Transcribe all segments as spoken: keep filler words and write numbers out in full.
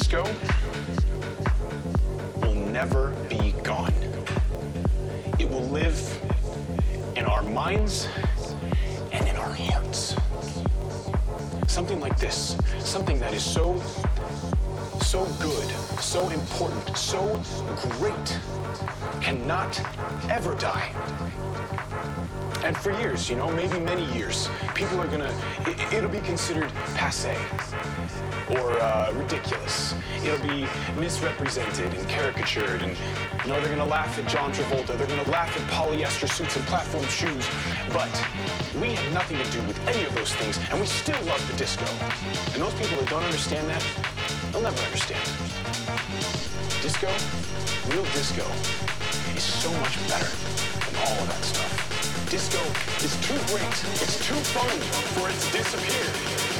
disco will never be gone. It will live in our minds and in our hearts. Something like this, something that is so, so good, so important, so great, cannot ever die. And for years, you know, maybe many years, people are gonna, it, it'll be considered passé or uh, ridiculous. It'll be misrepresented and caricatured, and, you know, they're gonna laugh at John Travolta, they're gonna laugh at polyester suits and platform shoes, but we had nothing to do with any of those things, and we still love the disco. And those people that don't understand that, they'll never understand. Disco, real disco, is so much better than all of that stuff. Disco is too great, it's too fun for it to disappear.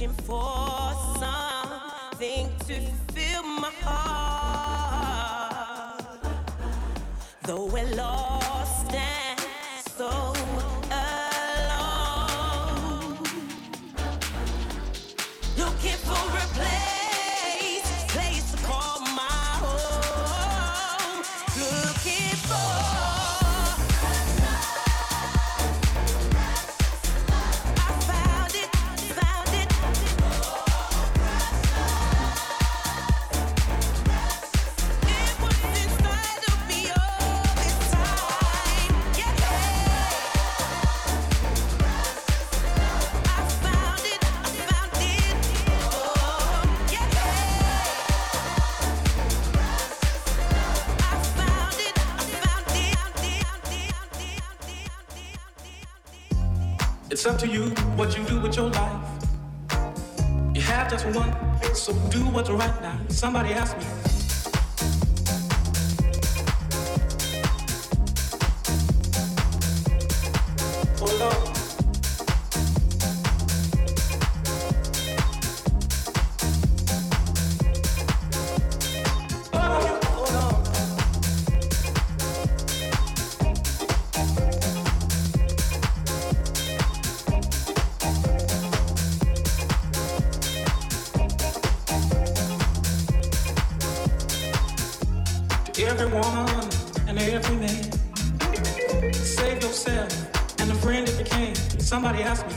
searching for something to fill my heart. Though we're lost and so alone, looking for a place, place to call my home, looking for. It's up to you what you do with your life. You have just one, so do what's right now. Somebody asked me, oh Lord, oh, oh Lord. Every woman and every man, save yourself and a friend if you can. Somebody asked me,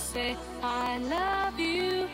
say I love you.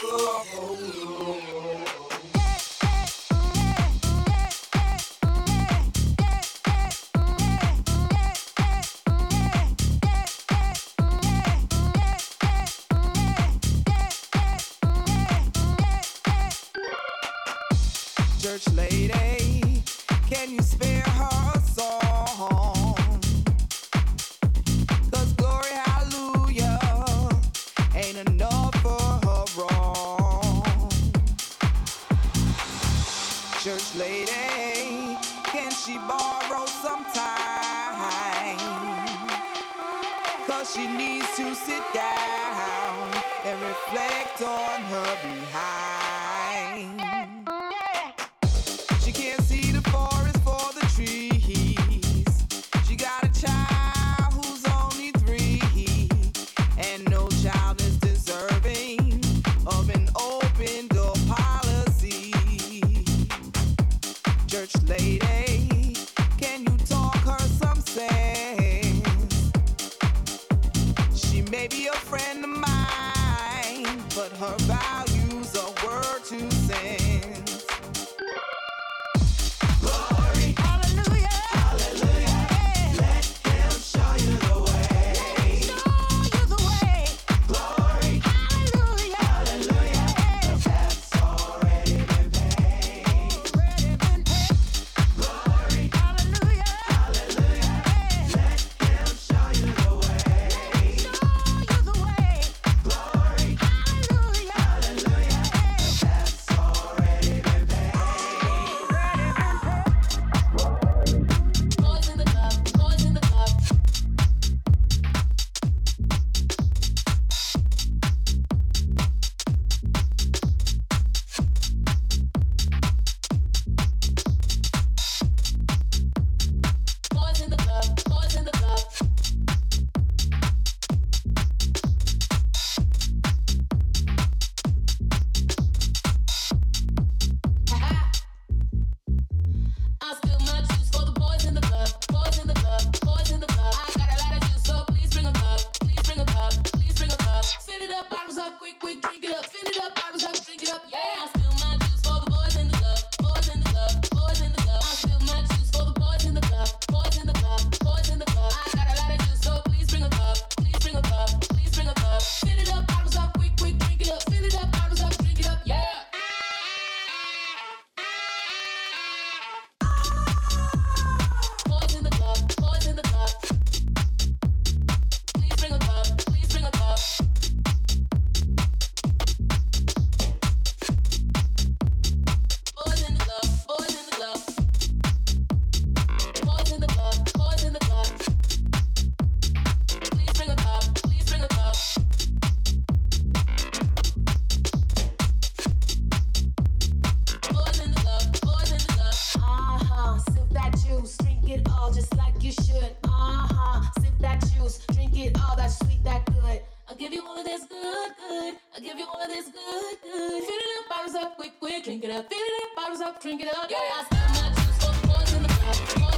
Glory. love is good, good. Fill it up, bottles up, quick, quick. Drink it up, fill it up, bottles up, drink it up. Yeah, I got my juice, for poison,